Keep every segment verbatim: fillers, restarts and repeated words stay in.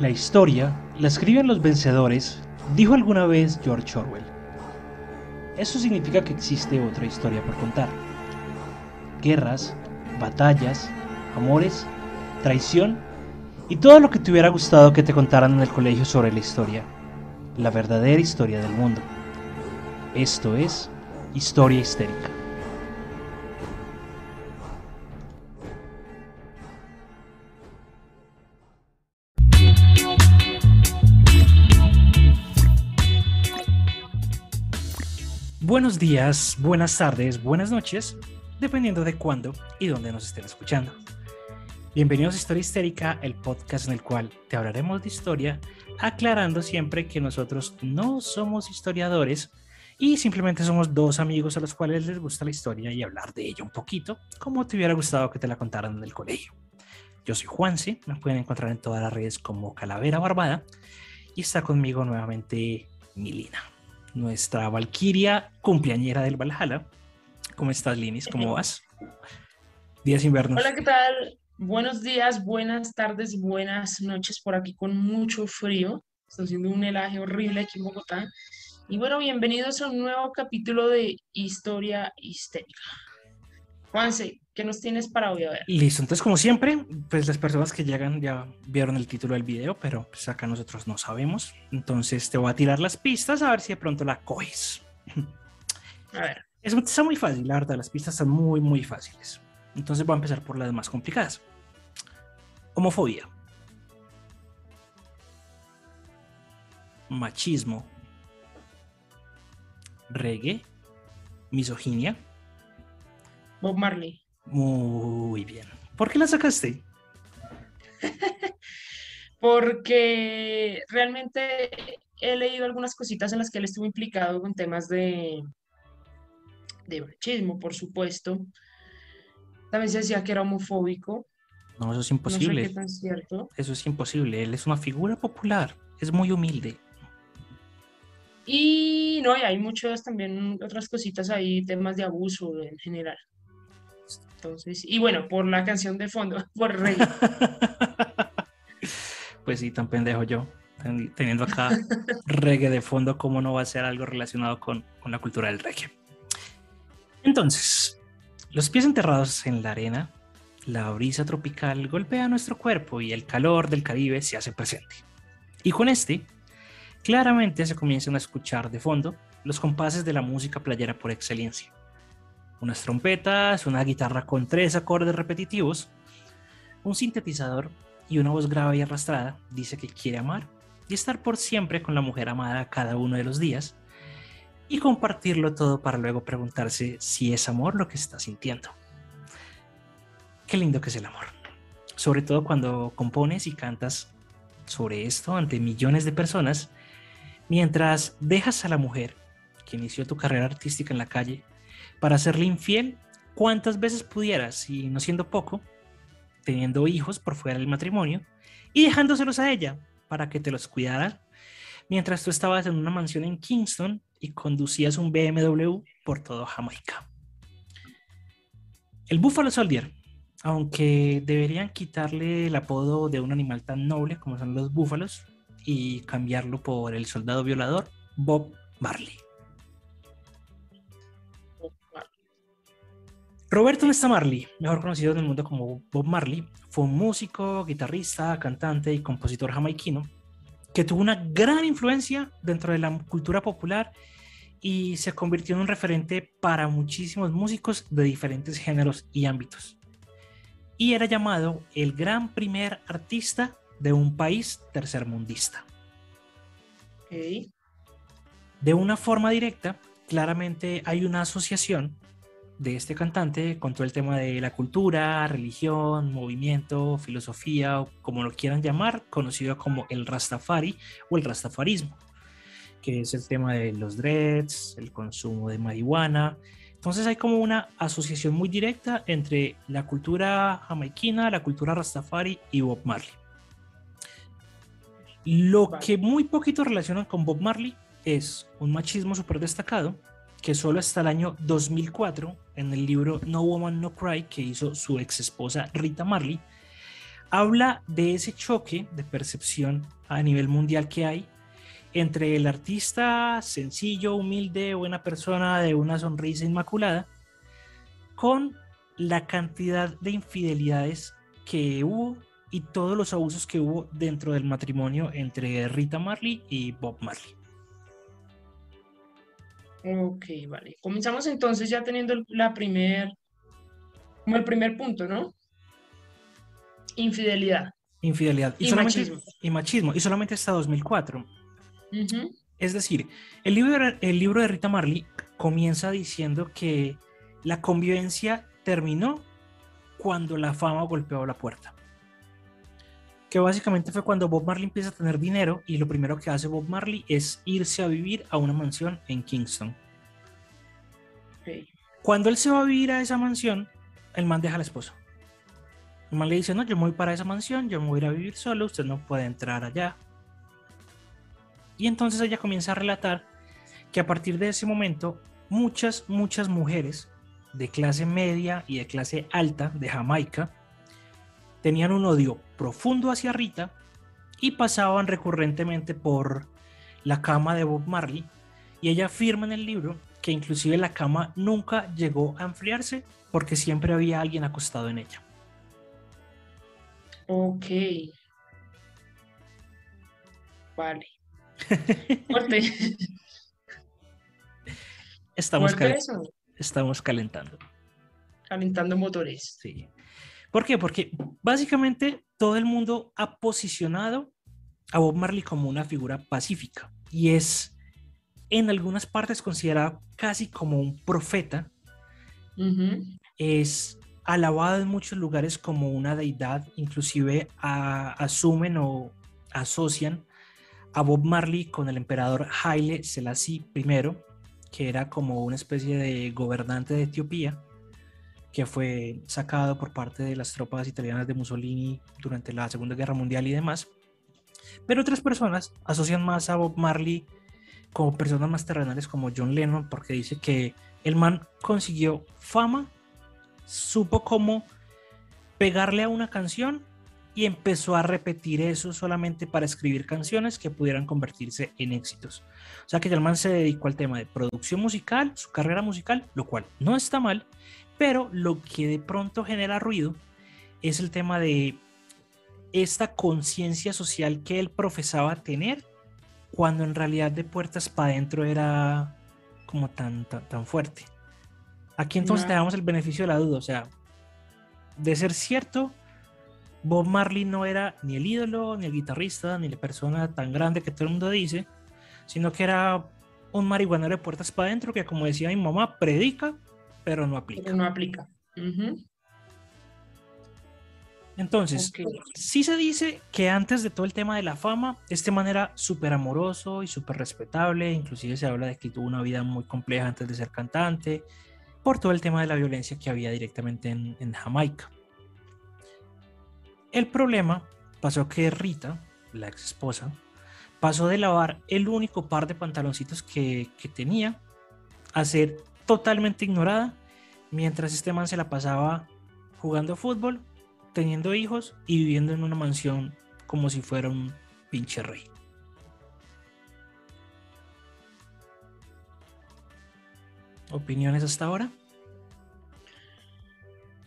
La historia la escriben los vencedores, dijo alguna vez George Orwell. Eso significa que existe otra historia por contar. Guerras, batallas, amores, traición y todo lo que te hubiera gustado que te contaran en el colegio sobre la historia. La verdadera historia del mundo. Esto es Historia Histérica. Buenos días, buenas tardes, buenas noches, dependiendo de cuándo y dónde nos estén escuchando. Bienvenidos a Historia Histérica, el podcast en el cual te hablaremos de historia, aclarando siempre que nosotros no somos historiadores y simplemente somos dos amigos a los cuales les gusta la historia y hablar de ella un poquito, como te hubiera gustado que te la contaran en el colegio. Yo soy Juanse, me pueden encontrar en todas las redes como Calavera Barbada y está conmigo nuevamente Milina, nuestra valquiria cumpleañera del Valhalla. ¿Cómo estás, Linis? ¿Cómo vas? Días invernos. Hola, ¿qué tal? Buenos días, buenas tardes, buenas noches. Por aquí con mucho frío. Está haciendo un helaje horrible aquí en Bogotá. Y bueno, bienvenidos a un nuevo capítulo de Historia Histérica. Juanse, ¿qué nos tienes para hoy? A ver. Listo, entonces como siempre, pues las personas que llegan ya vieron el título del video, pero pues acá nosotros no sabemos. Entonces te voy a tirar las pistas a ver si de pronto la coges. A ver. Es, está muy fácil, la verdad, las pistas están muy, muy fáciles. Entonces voy a empezar por las más complicadas. Homofobia. Machismo. Reggae. Misoginia. Bob Marley. Muy bien. ¿Por qué la sacaste? Porque realmente he leído algunas cositas en las que él estuvo implicado con temas de, de machismo, por supuesto. También se decía que era homofóbico. No, eso es imposible. No sé qué tan cierto. Eso es imposible. Él es una figura popular. Es muy humilde. Y no, y hay muchas también otras cositas ahí, temas de abuso en general. Entonces, y bueno, por la canción de fondo, por Rey. Pues sí, tan pendejo yo, teniendo acá reggae de fondo, ¿cómo no va a ser algo relacionado con, con la cultura del reggae? Entonces, los pies enterrados en la arena, la brisa tropical golpea nuestro cuerpo y el calor del Caribe se hace presente. Y con este, claramente se comienzan a escuchar de fondo los compases de la música playera por excelencia. Unas trompetas, una guitarra con tres acordes repetitivos, un sintetizador y una voz grave y arrastrada dice que quiere amar y estar por siempre con la mujer amada cada uno de los días y compartirlo todo para luego preguntarse si es amor lo que está sintiendo. Qué lindo que es el amor, sobre todo cuando compones y cantas sobre esto ante millones de personas, mientras dejas a la mujer que inició tu carrera artística en la calle para serle infiel cuantas veces pudieras, y no siendo poco, teniendo hijos por fuera del matrimonio y dejándoselos a ella para que te los cuidara, mientras tú estabas en una mansión en Kingston y conducías un B M W por todo Jamaica. El Buffalo Soldier, aunque deberían quitarle el apodo de un animal tan noble como son los búfalos y cambiarlo por el soldado violador, Bob Marley. Roberto Nesta Marley, mejor conocido en el mundo como Bob Marley, fue un músico, guitarrista, cantante y compositor jamaiquino que tuvo una gran influencia dentro de la cultura popular y se convirtió en un referente para muchísimos músicos de diferentes géneros y ámbitos. Y era llamado el gran primer artista de un país tercermundista. Okay. De una forma directa, claramente hay una asociación de este cantante con todo el tema de la cultura, religión, movimiento, filosofía, o como lo quieran llamar, conocido como el Rastafari o el rastafarismo, que es el tema de los dreads, el consumo de marihuana. Entonces hay como una asociación muy directa entre la cultura jamaiquina, la cultura Rastafari y Bob Marley. Lo que muy poquito relacionan con Bob Marley es un machismo súper destacado, que solo hasta el año dos mil cuatro, en el libro No Woman No Cry, que hizo su ex esposa Rita Marley, habla de ese choque de percepción a nivel mundial que hay entre el artista sencillo, humilde, buena persona de una sonrisa inmaculada, con la cantidad de infidelidades que hubo y todos los abusos que hubo dentro del matrimonio entre Rita Marley y Bob Marley. Ok, vale. Comenzamos entonces ya teniendo la primer, como el primer punto, ¿no? Infidelidad. Infidelidad. Y, y machismo. Y machismo. Y solamente hasta dos mil cuatro. Uh-huh. Es decir, el libro, el libro de Rita Marley comienza diciendo que la convivencia terminó cuando la fama golpeó la puerta. Que básicamente fue cuando Bob Marley empieza a tener dinero y lo primero que hace Bob Marley es irse a vivir a una mansión en Kingston. Okay. Cuando él se va a vivir a esa mansión, el man deja a la esposa. El man le dice, no, yo me voy para esa mansión, yo me voy a ir a vivir solo, usted no puede entrar allá. Y entonces ella comienza a relatar que a partir de ese momento, muchas, muchas mujeres de clase media y de clase alta de Jamaica tenían un odio profundo hacia Rita y pasaban recurrentemente por la cama de Bob Marley, y ella afirma en el libro que inclusive la cama nunca llegó a enfriarse porque siempre había alguien acostado en ella. Ok. Vale. Fuerte. Estamos, cal- estamos calentando. Calentando motores. Sí. ¿Por qué? Porque básicamente todo el mundo ha posicionado a Bob Marley como una figura pacífica y es en algunas partes considerado casi como un profeta. Uh-huh. Es alabado en muchos lugares como una deidad, inclusive a, asumen o asocian a Bob Marley con el emperador Haile Selassie I, que era como una especie de gobernante de Etiopía, que fue sacado por parte de las tropas italianas de Mussolini durante la Segunda Guerra Mundial y demás. Pero otras personas asocian más a Bob Marley como personas más terrenales como John Lennon, porque dice que el man consiguió fama, supo cómo pegarle a una canción y empezó a repetir eso solamente para escribir canciones que pudieran convertirse en éxitos. O sea que el man se dedicó al tema de producción musical, su carrera musical, lo cual no está mal, pero lo que de pronto genera ruido es el tema de esta conciencia social que él profesaba tener, cuando en realidad de puertas para adentro era como tan, tan, tan fuerte. Aquí entonces te damos el beneficio de la duda, o sea, de ser cierto, Bob Marley no era ni el ídolo, ni el guitarrista, ni la persona tan grande que todo el mundo dice, sino que era un marihuanero de puertas para adentro que, como decía mi mamá, predica, pero no aplica. Pero no aplica. Uh-huh. Entonces, okay. Sí se dice que antes de todo el tema de la fama, este man era súper amoroso y súper respetable, inclusive se habla de que tuvo una vida muy compleja antes de ser cantante, por todo el tema de la violencia que había directamente en, en Jamaica. El problema pasó que Rita, la ex esposa, pasó de lavar el único par de pantaloncitos que, que tenía a ser totalmente ignorada, mientras este man se la pasaba jugando fútbol, teniendo hijos y viviendo en una mansión como si fuera un pinche rey. ¿Opiniones hasta ahora?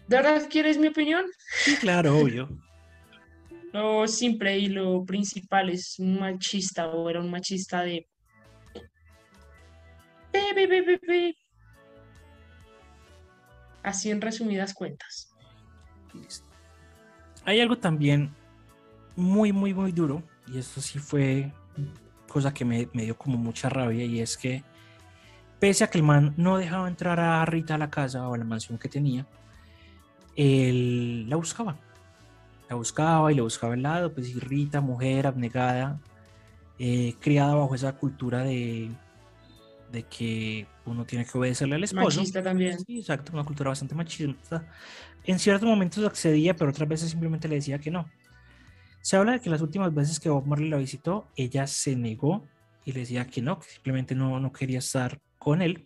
¿De verdad quieres mi opinión? Sí, claro, obvio. Lo simple y lo principal es un machista, o era un machista de... Así en resumidas cuentas. Hay algo también muy, muy, muy duro, y esto sí fue cosa que me, me dio como mucha rabia, y es que pese a que el man no dejaba entrar a Rita a la casa o a la mansión que tenía, él la buscaba. La buscaba y la buscaba al lado, pues, y Rita, mujer abnegada, eh, criada bajo esa cultura de... de que uno tiene que obedecerle al esposo. Machista también. Sí, exacto, una cultura bastante machista. En ciertos momentos accedía, pero otras veces simplemente le decía que no. Se habla de que las últimas veces que Bob Marley la visitó, ella se negó y le decía que no, que simplemente no, no quería estar con él,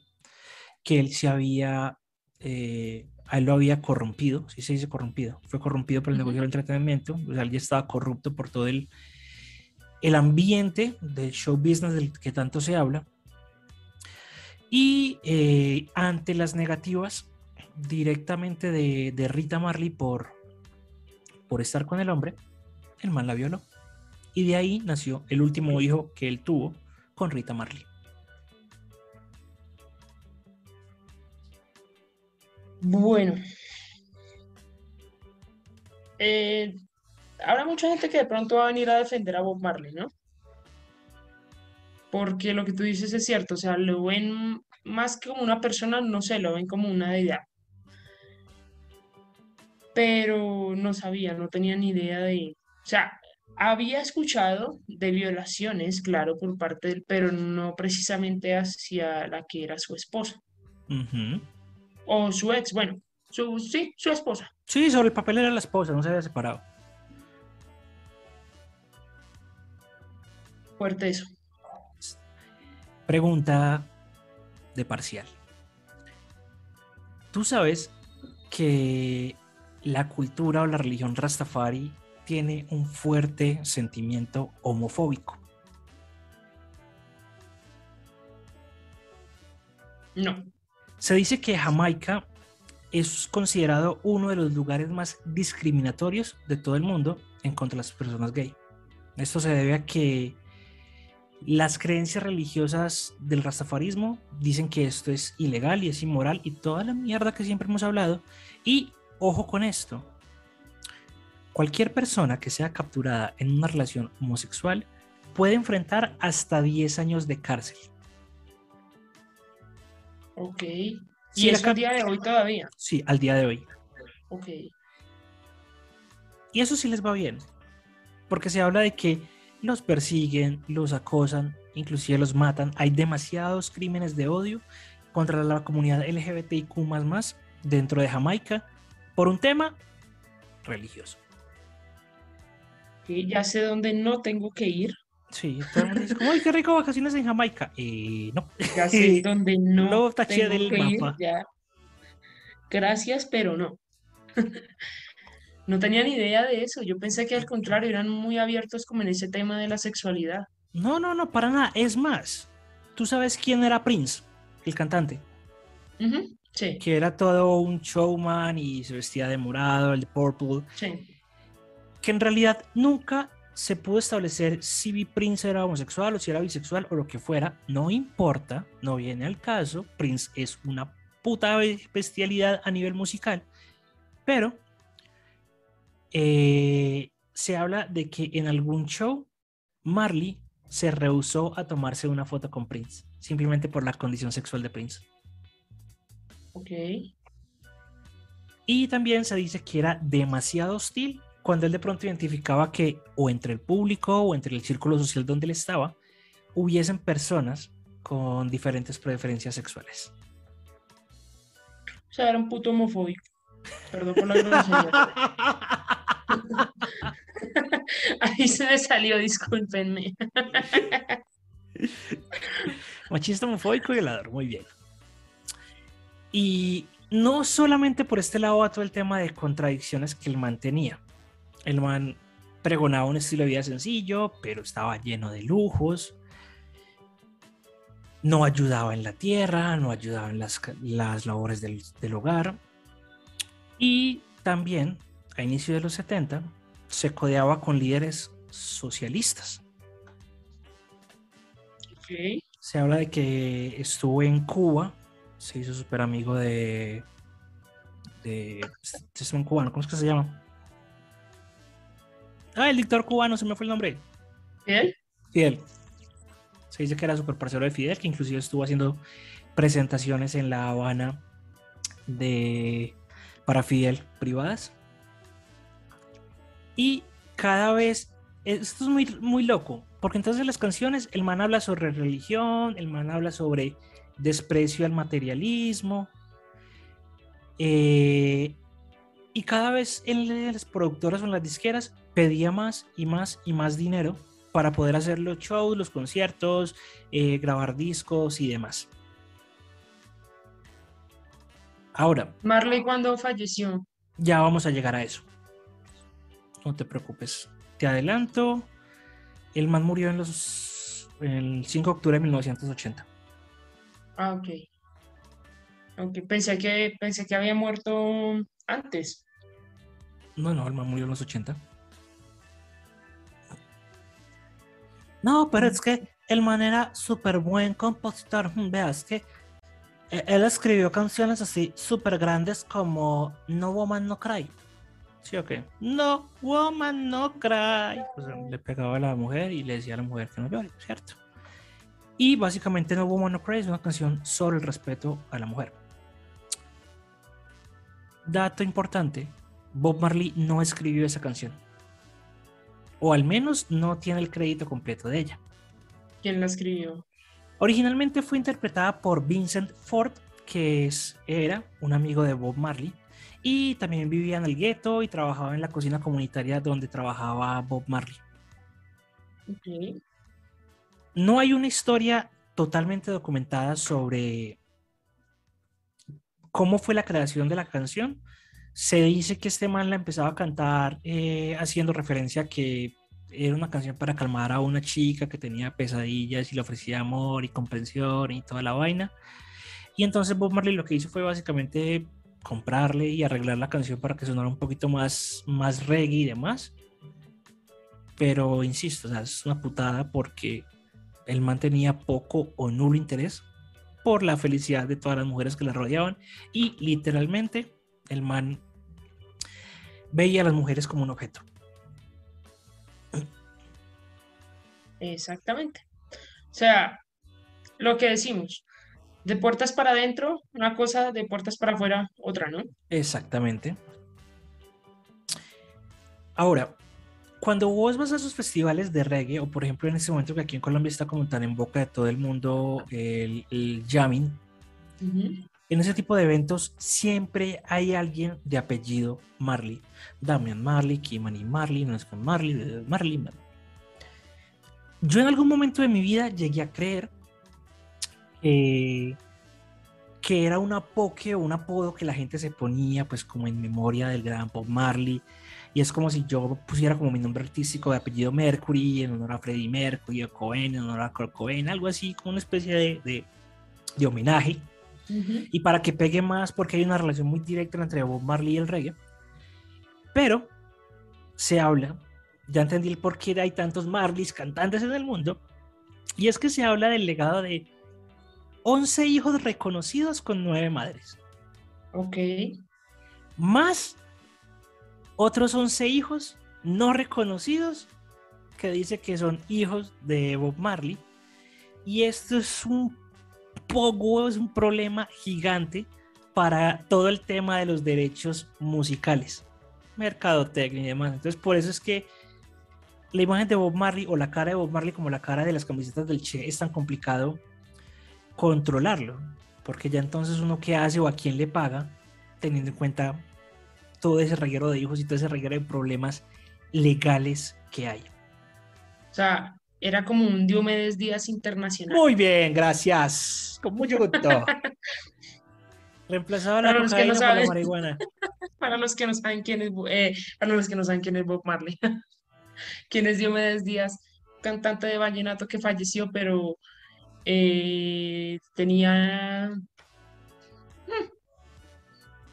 que él se había eh, a él lo había corrompido, sí se dice corrompido, fue corrompido por el negocio del entretenimiento, o sea, él ya estaba corrupto por todo el, el ambiente del show business del que tanto se habla. Y eh, ante las negativas directamente de, de Rita Marley por, por estar con el hombre, el man la violó. Y de ahí nació el último hijo que él tuvo con Rita Marley. Bueno, eh, habrá mucha gente que de pronto va a venir a defender a Bob Marley, ¿no? Porque lo que tú dices es cierto, o sea, lo ven más que como una persona, no sé, lo ven como una deidad. Pero no sabía, no tenía ni idea de... O sea, había escuchado de violaciones, claro, por parte del... Pero no precisamente hacia la que era su esposa. Uh-huh. O su ex, bueno, su, sí, su esposa. Sí, sobre el papel era la esposa, no se había separado. Fuerte eso. Pregunta de parcial. ¿Tú sabes que la cultura o la religión Rastafari tiene un fuerte sentimiento homofóbico? No. Se dice que Jamaica es considerado uno de los lugares más discriminatorios de todo el mundo en contra de las personas gay. Esto se debe a que las creencias religiosas del rastafarismo dicen que esto es ilegal y es inmoral y toda la mierda que siempre hemos hablado. Y ojo con esto, cualquier persona que sea capturada en una relación homosexual puede enfrentar hasta diez años de cárcel. Ok, ¿y sí, es cap- al día de hoy todavía? Sí, al día de hoy. Ok. Y eso sí les va bien, porque se habla de que los persiguen, los acosan, inclusive los matan. Hay demasiados crímenes de odio contra la comunidad L G B T I Q más más dentro de Jamaica por un tema religioso. Sí, ya sé dónde no tengo que ir. Sí, todo el mundo dice, ¡ay, qué rico vacaciones en Jamaica! Eh, no. Ya sé dónde no lo taché del mapa. Ir, ya. Gracias, pero no. No tenía ni idea de eso. Yo pensé que al contrario eran muy abiertos como en ese tema de la sexualidad. No, no, no, para nada. Es más, ¿tú sabes quién era Prince, el cantante? Uh-huh, sí. Que era todo un showman y se vestía de morado, el de purple. Sí. Que en realidad nunca se pudo establecer si Prince era homosexual o si era bisexual o lo que fuera. No importa, no viene al caso. Prince es una puta bestialidad a nivel musical. Pero... Eh, se habla de que en algún show Marley se rehusó a tomarse una foto con Prince simplemente por la condición sexual de Prince. Ok. Y también se dice que era demasiado hostil cuando él de pronto identificaba que o entre el público o entre el círculo social donde él estaba hubiesen personas con diferentes preferencias sexuales. O sea, era un puto homofóbico. Perdón por la grosería. Ahí se me salió, discúlpenme. Machista, homofóbico y helador, muy bien. Y no solamente por este lado va todo el tema de contradicciones que el man tenía. El man pregonaba un estilo de vida sencillo, pero estaba lleno de lujos. No ayudaba en la tierra, no ayudaba en las, las labores del, del hogar. Y también a inicio de los setenta se codeaba con líderes socialistas. Okay. Se habla de que estuvo en Cuba, se hizo súper amigo de, de... es un cubano, ¿cómo es que se llama? Ah, el dictador cubano, se me fue el nombre. ¿Fidel? Fidel. Se dice que era súper parcero de Fidel, que inclusive estuvo haciendo presentaciones en La Habana de, para Fidel, privadas. Y cada vez, esto es muy, muy loco, porque entonces en las canciones el man habla sobre religión, el man habla sobre desprecio al materialismo, eh, y cada vez en las productoras o en las disqueras pedía más y más y más dinero para poder hacer los shows, los conciertos, eh, grabar discos y demás. Ahora. Marley, ¿cuándo falleció? Ya vamos a llegar a eso. No te preocupes. Te adelanto. El man murió en los, el cinco de octubre de mil novecientos ochenta. Ah, ok. Ok, pensé que, pensé que había muerto antes. No, no, el man murió en los ochenta. No, pero es que el man era súper buen compositor. Veas que él escribió canciones así súper grandes como No Woman No Cry. ¿Sí o qué? No Woman No Cry. O sea, le pegaba a la mujer y le decía a la mujer que no llore, ¿cierto? Y básicamente No Woman No Cry es una canción sobre el respeto a la mujer. Dato importante, Bob Marley no escribió esa canción. O al menos no tiene el crédito completo de ella. ¿Quién la escribió? Originalmente fue interpretada por Vincent Ford, que es, era un amigo de Bob Marley, y también vivía en el gueto y trabajaba en la cocina comunitaria donde trabajaba Bob Marley. Okay. No hay una historia totalmente documentada sobre cómo fue la creación de la canción. Se dice que este man la empezaba a cantar eh, haciendo referencia a que era una canción para calmar a una chica que tenía pesadillas y le ofrecía amor y comprensión y toda la vaina. Y entonces Bob Marley lo que hizo fue básicamente comprarle y arreglar la canción para que sonara un poquito más, más reggae y demás. Pero insisto, o sea, es una putada porque el man tenía poco o nulo interés por la felicidad de todas las mujeres que la rodeaban y literalmente el man veía a las mujeres como un objeto. Exactamente. O sea, lo que decimos, de puertas para adentro una cosa, de puertas para afuera otra, ¿no? Exactamente. Ahora, cuando vos vas a esos festivales de reggae, o por ejemplo en este momento que aquí en Colombia está como tan en boca de todo el mundo el, el jamming, uh-huh. En ese tipo de eventos siempre hay alguien de apellido Marley. Damian Marley, Kimani Marley, Nelson Marley, Marley, Marley. Yo en algún momento de mi vida llegué a creer eh, que era un apoque o un apodo que la gente se ponía pues como en memoria del gran Bob Marley. Y es como si yo pusiera como mi nombre artístico de apellido Mercury en honor a Freddie Mercury, o Cohen en honor a Kurt Cohen, algo así, como una especie de, de, de homenaje. Uh-huh. Y para que pegue más, porque hay una relación muy directa entre Bob Marley y el reggae. Pero se habla, ya entendí el por qué hay tantos Marleys cantantes en el mundo, y es que se habla del legado de once hijos reconocidos con nueve madres. Ok. Más otros once hijos no reconocidos que dice que son hijos de Bob Marley. Y esto es un poco, es un problema gigante para todo el tema de los derechos musicales, mercadotecnia y demás. Entonces por eso es que la imagen de Bob Marley o la cara de Bob Marley como la cara de las camisetas del Che es tan complicado controlarlo, porque ya entonces uno qué hace o a quién le paga teniendo en cuenta todo ese reguero de hijos y todo ese reguero de problemas legales que hay. O sea, era como un Diomedes Díaz internacional. Muy bien, gracias. Con mucho gusto. Reemplazaba la cocaína por la marihuana. Para los que no saben quién es, eh, para los que no saben quién es Bob Marley. ¿Quién es Diomedes Díaz? Cantante de vallenato que falleció, pero eh, tenía... Hmm.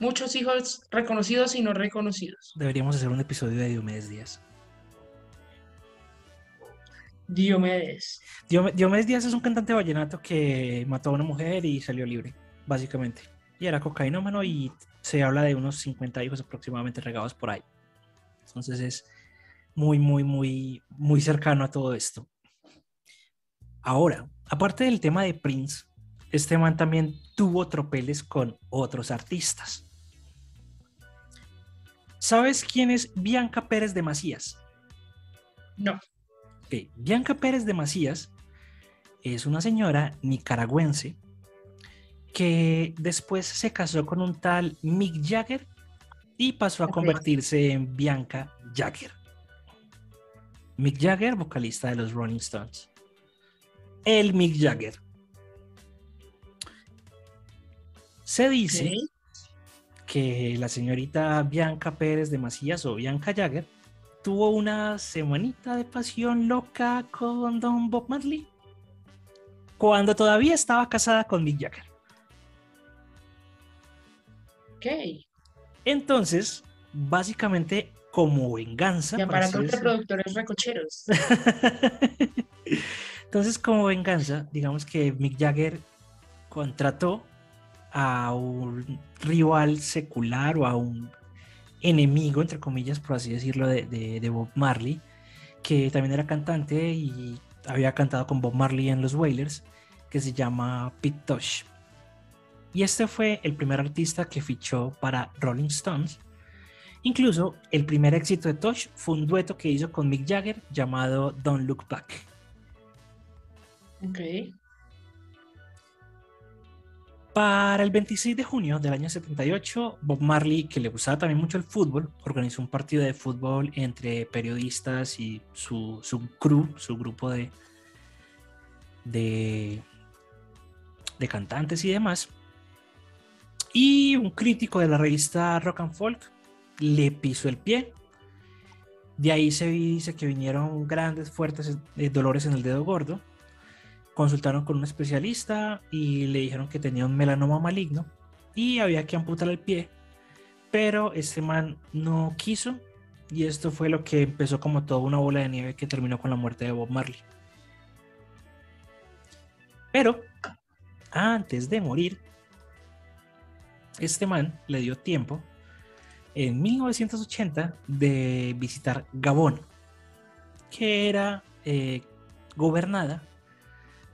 Muchos hijos reconocidos y no reconocidos. Deberíamos hacer un episodio de Diomedes Díaz. Diomedes. Diomedes Díaz es un cantante de vallenato que mató a una mujer y salió libre, básicamente. Y era cocainómano y se habla de unos cincuenta hijos aproximadamente regados por ahí. Entonces es muy, muy, muy, muy cercano a todo esto. Ahora, aparte del tema de Prince, este man también tuvo tropeles con otros artistas. ¿Sabes quién es Bianca Pérez de Macías? No. Okay. Bianca Pérez de Macías es una señora nicaragüense que después se casó con un tal Mick Jagger y pasó a convertirse en Bianca Jagger. Mick Jagger, vocalista de los Rolling Stones. El Mick Jagger. Se dice, okay, que la señorita Bianca Pérez de Macías o Bianca Jagger tuvo una semanita de pasión loca con Don Bob Marley cuando todavía estaba casada con Mick Jagger. Ok. Entonces, básicamente como venganza... Ya para los reproductores recocheros. Entonces, como venganza, digamos que Mick Jagger contrató a un rival secular o a un enemigo, entre comillas, por así decirlo, de, de, de Bob Marley, que también era cantante y había cantado con Bob Marley en los Wailers, que se llama Pete Tosh. Y este fue el primer artista que fichó para Rolling Stones. Incluso el primer éxito de Tosh fue un dueto que hizo con Mick Jagger llamado Don't Look Back. Ok. Para el veintiséis de junio del año setenta y ocho, Bob Marley, que le gustaba también mucho el fútbol, organizó un partido de fútbol entre periodistas y su, su crew, su grupo de, de, de cantantes y demás. Y un crítico de la revista Rock and Folk le pisó el pie. De ahí se dice que vinieron grandes, fuertes dolores en el dedo gordo. Consultaron con un especialista y le dijeron que tenía un melanoma maligno y había que amputar el pie, pero este man no quiso, y esto fue lo que empezó como toda una bola de nieve que terminó con la muerte de Bob Marley. Pero antes de morir, este man le dio tiempo en mil novecientos ochenta de visitar Gabón, que era eh, gobernada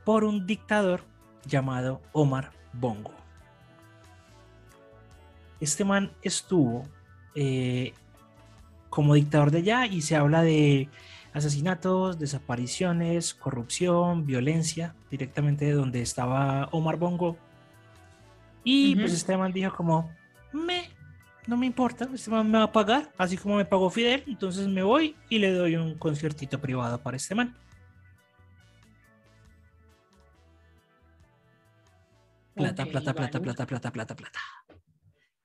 por un dictador llamado Omar Bongo. Este man estuvo eh, como dictador de allá, y se habla de asesinatos, desapariciones, corrupción, violencia, directamente de donde estaba Omar Bongo. Y uh-huh. pues este man dijo como, me, no me importa, este man me va a pagar, así como me pagó Fidel, entonces me voy y le doy un conciertito privado para este man. Plata, okay, plata, plata, plata, plata, plata, plata, plata.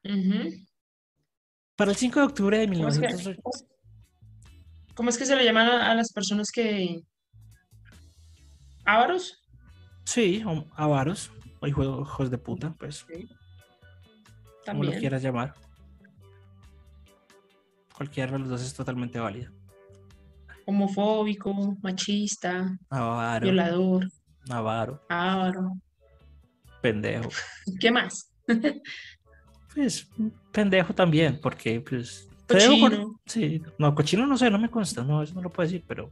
Uh-huh. Para el cinco de octubre de mil novecientos ochenta. ¿Cómo es que, ¿Cómo es que se le llaman a, a las personas que... ¿Ávaros? Sí, ávaros. O hijos de puta, pues. Okay. Como lo quieras llamar. Cualquiera de los dos es totalmente válido. Homofóbico, machista, avaro, violador, avaro. Avaro. Pendejo. ¿Qué más? Pues pendejo también, porque pues cochino. Con... Sí, no, cochino no sé, no me consta, no, eso no lo puedo decir, pero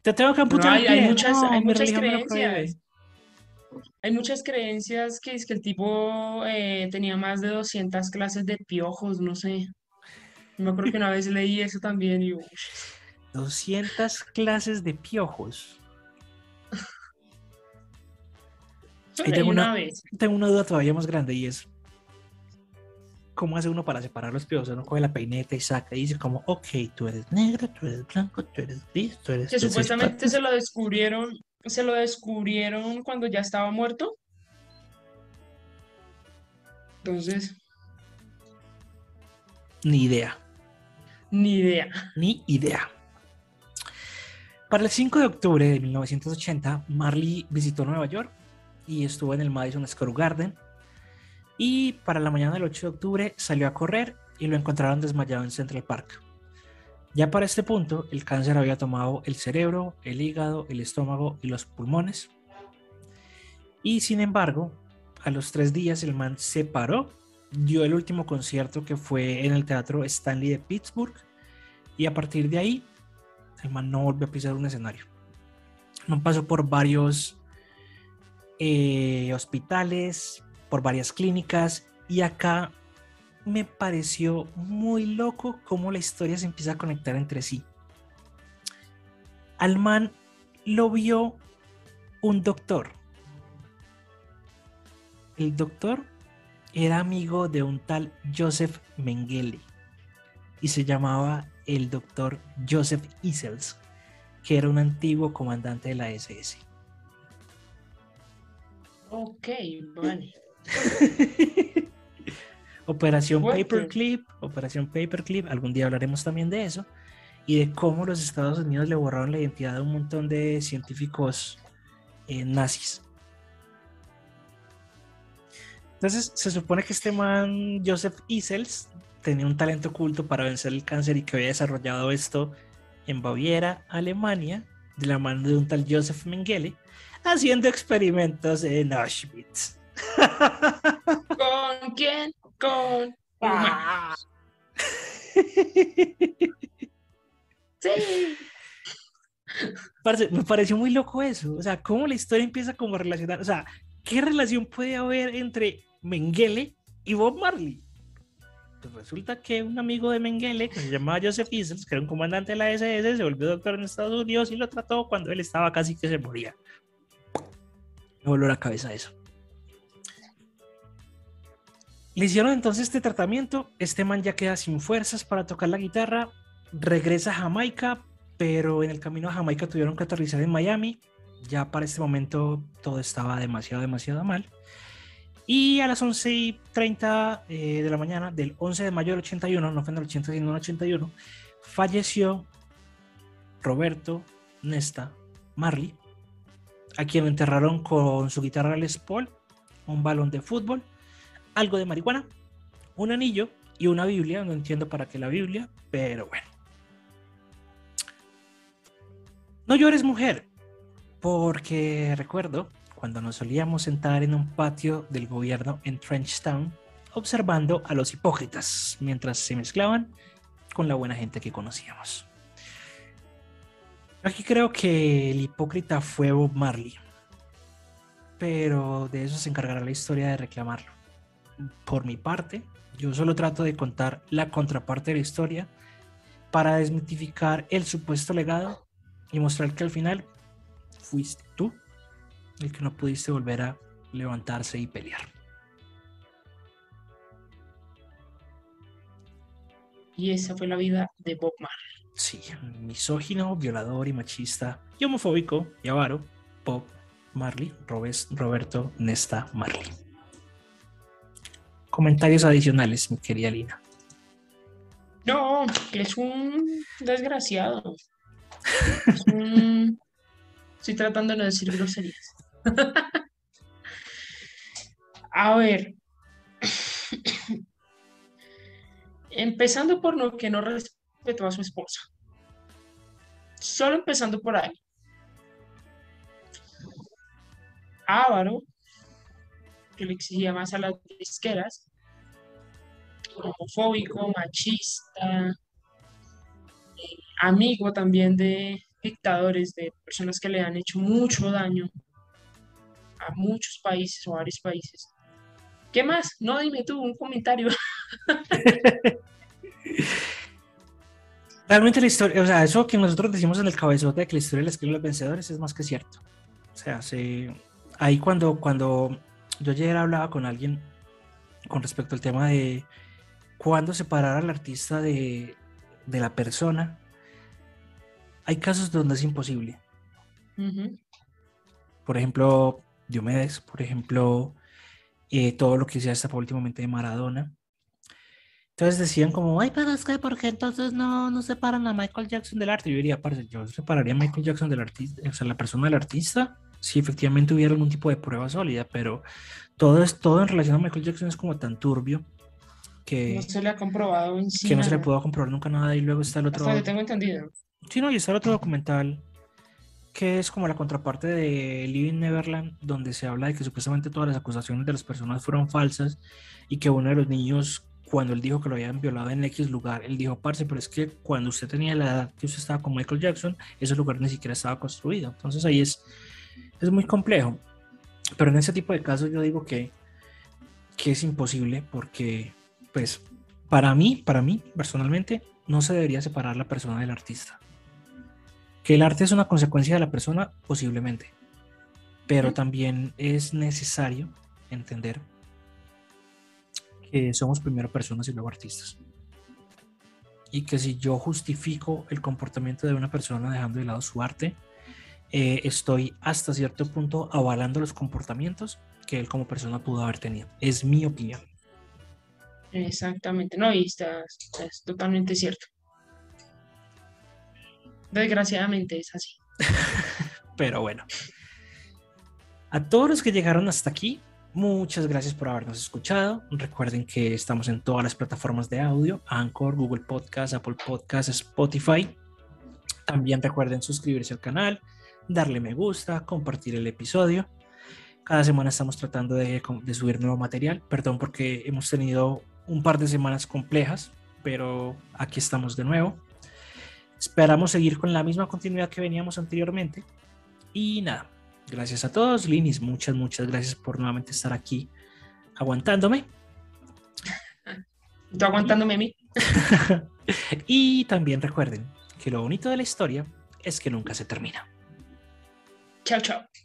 te tengo que amputar. No, hay, hay muchas, no, hay muchas creencias. Hay muchas creencias que es que el tipo eh, tenía más de doscientas clases de piojos, no sé. Me acuerdo que una vez leí eso también y doscientas clases de piojos. Ahí tengo, una, una tengo una duda todavía más grande, y es ¿cómo hace uno para separar los piojos? Uno coge la peineta y saca y dice como, ok, tú eres negro, tú eres blanco, tú eres gris, tú eres... Que tú supuestamente eres... se lo descubrieron se lo descubrieron cuando ya estaba muerto. Entonces Ni idea Ni idea Ni idea Para el cinco de octubre de mil novecientos ochenta, Marley visitó Nueva York y estuvo en el Madison Square Garden, y para la mañana del ocho de octubre salió a correr y lo encontraron desmayado en Central Park. Ya para este punto el cáncer había tomado el cerebro, el hígado, el estómago y los pulmones, y sin embargo a los tres días el man se paró, dio el último concierto que fue en el teatro Stanley de Pittsburgh, y a partir de ahí el man no volvió a pisar un escenario. El man pasó por varios Eh, hospitales, por varias clínicas, y acá me pareció muy loco cómo la historia se empieza a conectar entre sí. Al man lo vio un doctor. El doctor era amigo de un tal Josef Mengele y se llamaba el doctor Joseph Issels, que era un antiguo comandante de la ese ese. Ok, vale. Operación Paperclip, Operación Paperclip, algún día hablaremos también de eso, y de cómo los Estados Unidos le borraron la identidad a un montón de científicos eh, nazis. Entonces se supone que este man, Joseph Issels, tenía un talento oculto para vencer el cáncer y que había desarrollado esto en Baviera, Alemania, de la mano de un tal Josef Mengele, haciendo experimentos en Auschwitz. ¿Con quién? Con humanos. Sí. Parce, me pareció muy loco eso. O sea, cómo la historia empieza como a relacionar. O sea, ¿qué relación puede haber entre Mengele y Bob Marley? Pues resulta que un amigo de Mengele, que se llamaba Joseph Issels, que era un comandante de la ese ese, se volvió doctor en Estados Unidos y lo trató cuando él estaba casi que se moría. Me voló la cabeza eso. Le hicieron entonces este tratamiento, este man ya queda sin fuerzas para tocar la guitarra, regresa a Jamaica, pero en el camino a Jamaica tuvieron que aterrizar en Miami. Ya para este momento todo estaba demasiado, demasiado mal. Y a las once y treinta eh, de la mañana del once de mayo del ochenta y uno, no fue en el ochenta, sino en el ochenta y uno, falleció Roberto Nesta Marley, a quien enterraron con su guitarra Les Paul, un balón de fútbol, algo de marihuana, un anillo y una Biblia. No entiendo para qué la Biblia, pero bueno. No llores, mujer, porque recuerdo cuando nos solíamos sentar en un patio del gobierno en Trench Town, observando a los hipócritas mientras se mezclaban con la buena gente que conocíamos. Aquí creo que el hipócrita fue Bob Marley, pero de eso se encargará la historia de reclamarlo. Por mi parte, yo solo trato de contar la contraparte de la historia para desmitificar el supuesto legado y mostrar que al final fuiste tú el que no pudiste volver a levantarse y pelear. Y esa fue la vida de Bob Marley. Sí, misógino, violador y machista, y homofóbico y avaro, Bob Marley, Robes, Roberto Nesta Marley. Comentarios adicionales, mi querida Lina. No, es un desgraciado. Es un... Estoy tratando de no decir groserías. A ver. Empezando por lo que no respetó a su esposa. Solo empezando por ahí. Ávaro, que le exigía más a las disqueras, homofóbico, machista, amigo también de dictadores, de personas que le han hecho mucho daño a muchos países o a varios países. ¿Qué más? No, dime tú, un comentario. Realmente la historia, o sea, eso que nosotros decimos en el cabezote de que la historia la escriben los vencedores es más que cierto. O sea, sí, ahí cuando cuando yo ayer hablaba con alguien con respecto al tema de cuándo separar al artista de, de la persona. Hay casos donde es imposible. Uh-huh. Por ejemplo, Diomedes, por ejemplo, eh, todo lo que se ha estado últimamente de Maradona. Entonces decían como, ay, pero es que ¿por qué entonces no, no separan a Michael Jackson del arte? Yo diría, parce, yo separaría a Michael Jackson del artista, o sea, la persona del artista, si efectivamente hubiera algún tipo de prueba sólida, pero todo, es, todo en relación a Michael Jackson es como tan turbio que no se le ha comprobado en sí, que no se le pudo comprobar nunca nada. Y luego está el otro, hasta que tengo entendido. Sí, no, y está el otro documental que es como la contraparte de Living Neverland, donde se habla de que supuestamente todas las acusaciones de las personas fueron falsas y que uno de los niños, cuando él dijo que lo habían violado en X lugar, él dijo, parce, pero es que cuando usted tenía la edad que usted estaba con Michael Jackson, ese lugar ni siquiera estaba construido. Entonces ahí es, es muy complejo. Pero en ese tipo de casos yo digo que, que es imposible porque, pues, para mí, para mí, personalmente, no se debería separar la persona del artista. Que el arte es una consecuencia de la persona, posiblemente, pero también es necesario entender que somos primero personas y luego artistas. Y que si yo justifico el comportamiento de una persona dejando de lado su arte, eh, estoy hasta cierto punto avalando los comportamientos que él como persona pudo haber tenido. Es mi opinión. Exactamente, no, y está, es totalmente cierto. Desgraciadamente es así. Pero bueno, a todos los que llegaron hasta aquí, muchas gracias por habernos escuchado. Recuerden que estamos en todas las plataformas de audio: Anchor, Google Podcast, Apple Podcast, Spotify. También recuerden suscribirse al canal, darle me gusta, compartir el episodio. Cada semana estamos tratando de, de subir nuevo material. Perdón porque hemos tenido un par de semanas complejas, pero aquí estamos de nuevo. Esperamos seguir con la misma continuidad que veníamos anteriormente. Y nada, gracias a todos. Linis, muchas, muchas gracias por nuevamente estar aquí aguantándome. Tú aguantándome a mí. Y también recuerden que lo bonito de la historia es que nunca se termina. Chao, chao.